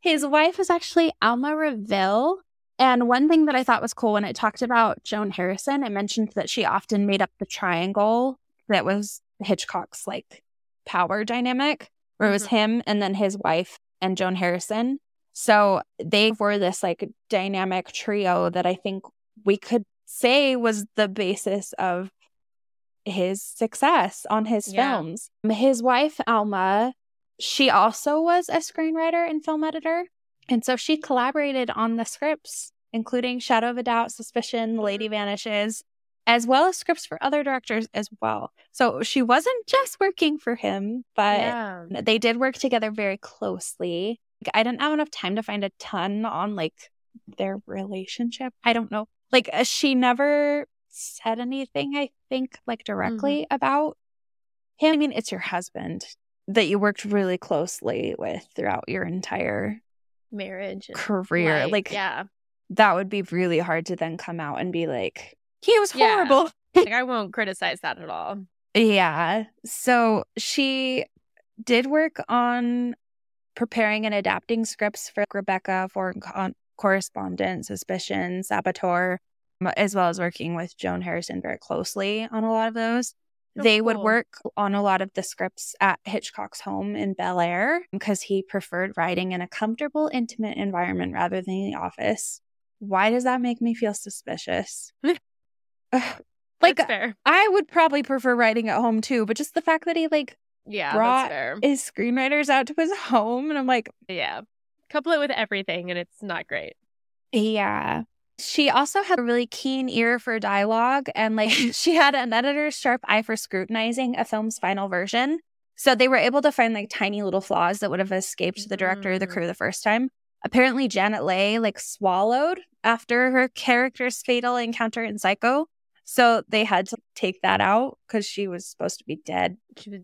His wife was actually Alma Reville. And one thing that I thought was cool when it talked about Joan Harrison, it mentioned that she often made up the triangle that was Hitchcock's like power dynamic, where it was him and then his wife and Joan Harrison. So they were this like dynamic trio that I think we could say was the basis of his success on his films. His wife, Alma, she also was a screenwriter and film editor. And so she collaborated on the scripts, including Shadow of a Doubt, Suspicion, The Lady Vanishes, as well as scripts for other directors as well. So she wasn't just working for him, but they did work together very closely. I didn't have enough time to find a ton on like their relationship. I don't know. Like she never said anything, I think, like directly about him. I mean, it's your husband that you worked really closely with throughout your entire marriage and career. Life. Like, yeah, that would be really hard to then come out and be like, he was horrible. Yeah. Like, I won't criticize that at all. Yeah. So she did work on preparing and adapting scripts for Rebecca, Foreign Correspondent, Suspicion, Saboteur, as well as working with Joan Harrison very closely on a lot of those. Oh, they would work on a lot of the scripts at Hitchcock's home in Bel Air because he preferred writing in a comfortable, intimate environment rather than the office. Why does that make me feel suspicious? Like, that's fair. I would probably prefer writing at home too, but just the fact that he brought his screenwriters out to his home, and I'm like, yeah, couple it with everything and it's not great. Yeah. She also had a really keen ear for dialogue, and she had an editor's sharp eye for scrutinizing a film's final version. So they were able to find tiny little flaws that would have escaped the director or the crew the first time. Apparently, Janet Leigh swallowed after her character's fatal encounter in Psycho. So they had to take that out because she was supposed to be dead.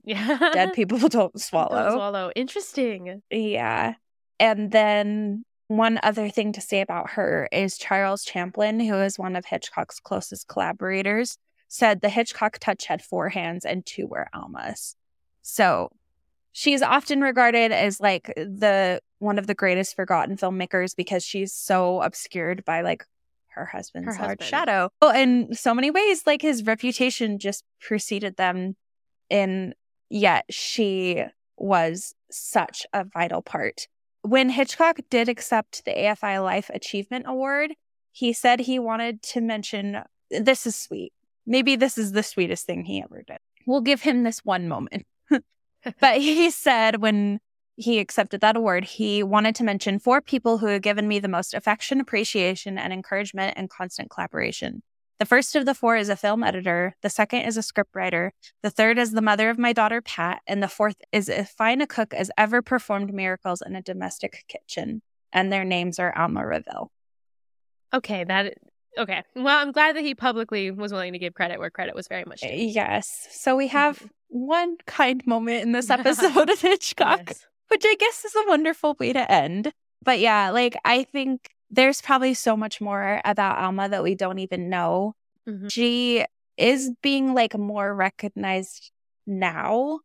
Dead people don't swallow. Interesting. Yeah. And then one other thing to say about her is Charles Champlin, who is one of Hitchcock's closest collaborators, said the Hitchcock touch had four hands and two were Alma's. So she's often regarded as one of the greatest forgotten filmmakers because she's so obscured by her husband's large shadow. Well, in so many ways, his reputation just preceded them, and yet she was such a vital part. When Hitchcock did accept the AFI Life Achievement Award, he said he wanted to mention, this is sweet. Maybe this is the sweetest thing he ever did. We'll give him this one moment. But he said when he accepted that award, he wanted to mention four people who have given me the most affection, appreciation, and encouragement and constant collaboration. The first of the four is a film editor, the second is a scriptwriter, the third is the mother of my daughter, Pat, and the fourth is as fine a cook as ever performed miracles in a domestic kitchen. And their names are Alma Reville. Okay. Well, I'm glad that he publicly was willing to give credit where credit was very much due. Yes. So we have one kind moment in this episode of Hitchcock, yes, which I guess is a wonderful way to end. But yeah, I think there's probably so much more about Alma that we don't even know. Mm-hmm. She is being more recognized now.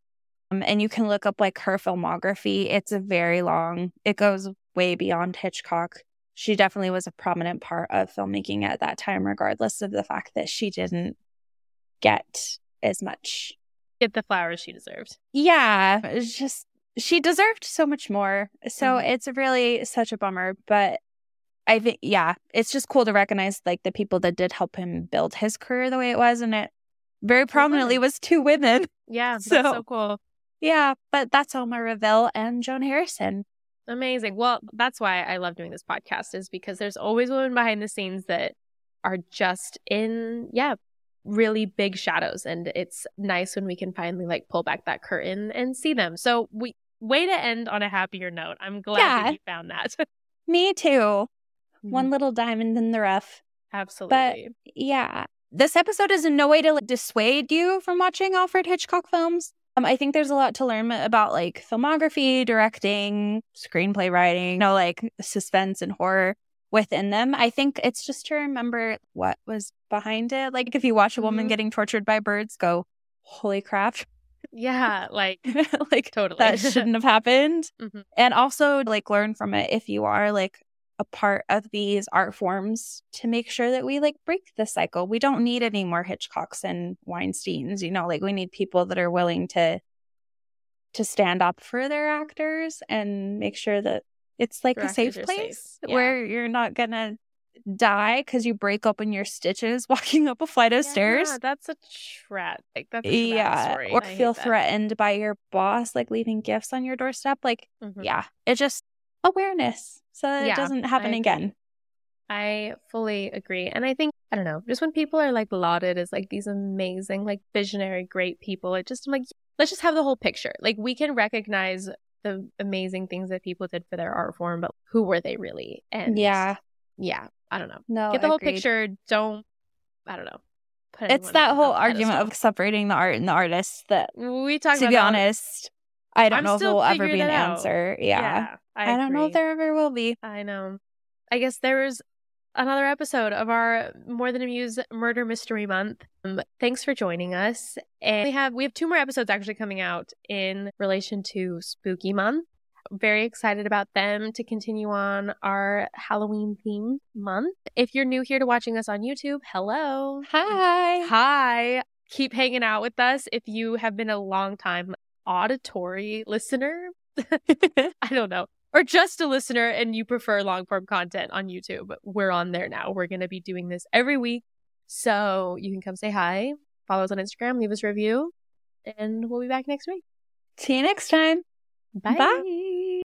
And you can look up her filmography. It's a very long. It goes way beyond Hitchcock. She definitely was a prominent part of filmmaking at that time, regardless of the fact that she didn't get as much. Get the flowers she deserved. Yeah. It's just, she deserved so much more. So It's really such a bummer, but I think, yeah, it's just cool to recognize the people that did help him build his career the way it was, and it very prominently was two women. Yeah, so, that's so cool. Yeah, but that's Alma Reville and Joan Harrison. Amazing. Well, that's why I love doing this podcast, is because there's always women behind the scenes that are just in, really big shadows, and it's nice when we can finally pull back that curtain and see them. So way to end on a happier note. I'm glad that you found that. Me too. One little diamond in the rough. Absolutely. But yeah, this episode is in no way to dissuade you from watching Alfred Hitchcock films. I think there's a lot to learn about filmography, directing, screenplay writing, suspense and horror within them. I think it's just to remember what was behind it. If you watch a woman getting tortured by birds, go, holy crap. Yeah, totally. That shouldn't have happened. Mm-hmm. And also learn from it if you are a part of these art forms, to make sure that we break the cycle. We don't need any more Hitchcocks and Weinsteins, we need people that are willing to stand up for their actors and make sure that it's a safe place where you're not gonna die because you break open your stitches walking up a flight of stairs. Yeah, that's a trap. That's a story. Or feel threatened by your boss, leaving gifts on your doorstep. It just awareness so that it doesn't happen again. I fully agree. And I think, I don't know, just when people are lauded as these amazing, visionary, great people, it just, I'm let's just have the whole picture. We can recognize the amazing things that people did for their art form, but who were they really? And yeah, I don't know. No, get the whole picture. Don't, I don't know. It's that whole argument of separating the art and the artist that we talk about. To be honest, I don't know if there'll ever be an answer. Yeah. I don't know if there ever will be. I know. I guess there is another episode of our More Than a Muse Murder Mystery Month. Thanks for joining us. And we have two more episodes actually coming out in relation to Spooky Month. Very excited about them to continue on our Halloween themed month. If you're new here to watching us on YouTube, hello. Hi. Keep hanging out with us. If you have been a long time auditory listener, I don't know, or just a listener and you prefer long form content on YouTube, we're on there now. We're going to be doing this every week. So you can come say hi, follow us on Instagram, leave us a review, and we'll be back next week. See you next time. Bye.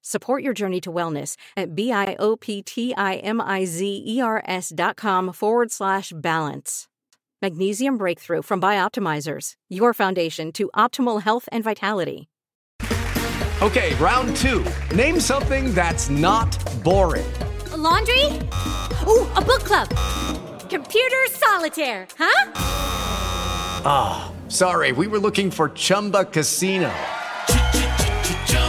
Support your journey to wellness at bioptimizers.com/balance. Magnesium Breakthrough from Bioptimizers, your foundation to optimal health and vitality. Okay, round 2. Name something that's not boring. A laundry? Ooh, a book club. Computer solitaire, huh? Ah, oh, sorry, we were looking for Chumba Casino.